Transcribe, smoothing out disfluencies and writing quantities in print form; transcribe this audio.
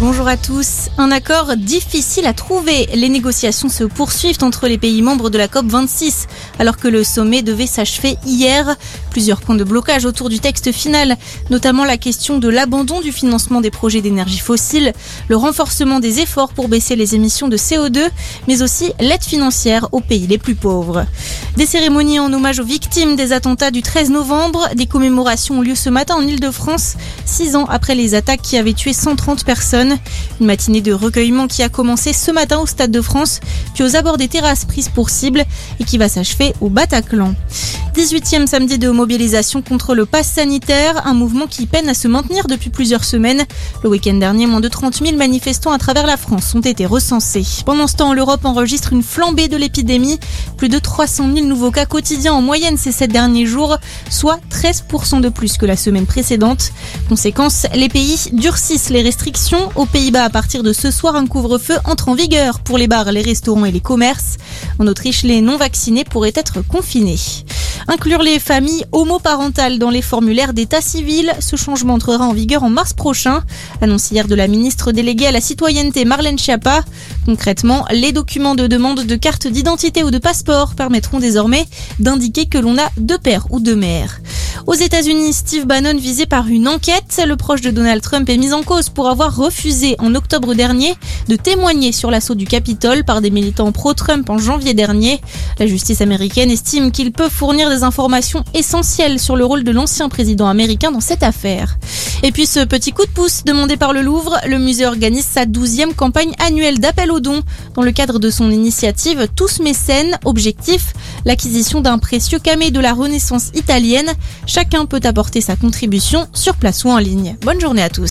Bonjour à tous. Un accord difficile à trouver. Les négociations se poursuivent entre les pays membres de la COP26, alors que le sommet devait s'achever hier. Plusieurs points de blocage autour du texte final, notamment la question de l'abandon du financement des projets d'énergie fossile, le renforcement des efforts pour baisser les émissions de CO2, mais aussi l'aide financière aux pays les plus pauvres. Des cérémonies en hommage aux victimes des attentats du 13 novembre, des commémorations ont lieu ce matin en Île-de-France, 6 ans après les attaques qui avaient tué 130 personnes. Une matinée de recueillement qui a commencé ce matin au Stade de France, puis aux abords des terrasses prises pour cible et qui va s'achever au Bataclan. 18e samedi de mobilisation contre le pass sanitaire, un mouvement qui peine à se maintenir depuis plusieurs semaines. Le week-end dernier, moins de 30 000 manifestants à travers la France ont été recensés. Pendant ce temps, l'Europe enregistre une flambée de l'épidémie. Plus de 300 000 nouveaux cas quotidiens en moyenne ces 7 derniers jours, soit 13% de plus que la semaine précédente. Conséquence, les pays durcissent les restrictions. Aux Pays-Bas, à partir de ce soir, un couvre-feu entre en vigueur pour les bars, les restaurants et les commerces. En Autriche, les non-vaccinés pourraient être confinés. Inclure les familles homoparentales dans les formulaires d'état civil, ce changement entrera en vigueur en mars prochain. Annonce hier de la ministre déléguée à la citoyenneté Marlène Schiappa. Concrètement, les documents de demande de carte d'identité ou de passeport permettront désormais d'indiquer que l'on a deux pères ou deux mères. Aux États-Unis, Steve Bannon visé par une enquête. Le proche de Donald Trump est mis en cause pour avoir refusé en octobre dernier de témoigner sur l'assaut du Capitole par des militants pro-Trump en janvier dernier. La justice américaine estime qu'il peut fournir des informations essentielles sur le rôle de l'ancien président américain dans cette affaire. Et puis ce petit coup de pouce demandé par le Louvre, le musée organise sa 12e campagne annuelle d'appel aux dons dans le cadre de son initiative Tous Mécènes. Objectif, l'acquisition d'un précieux camée de la Renaissance italienne. Chacun peut apporter sa contribution sur place ou en ligne. Bonne journée à tous.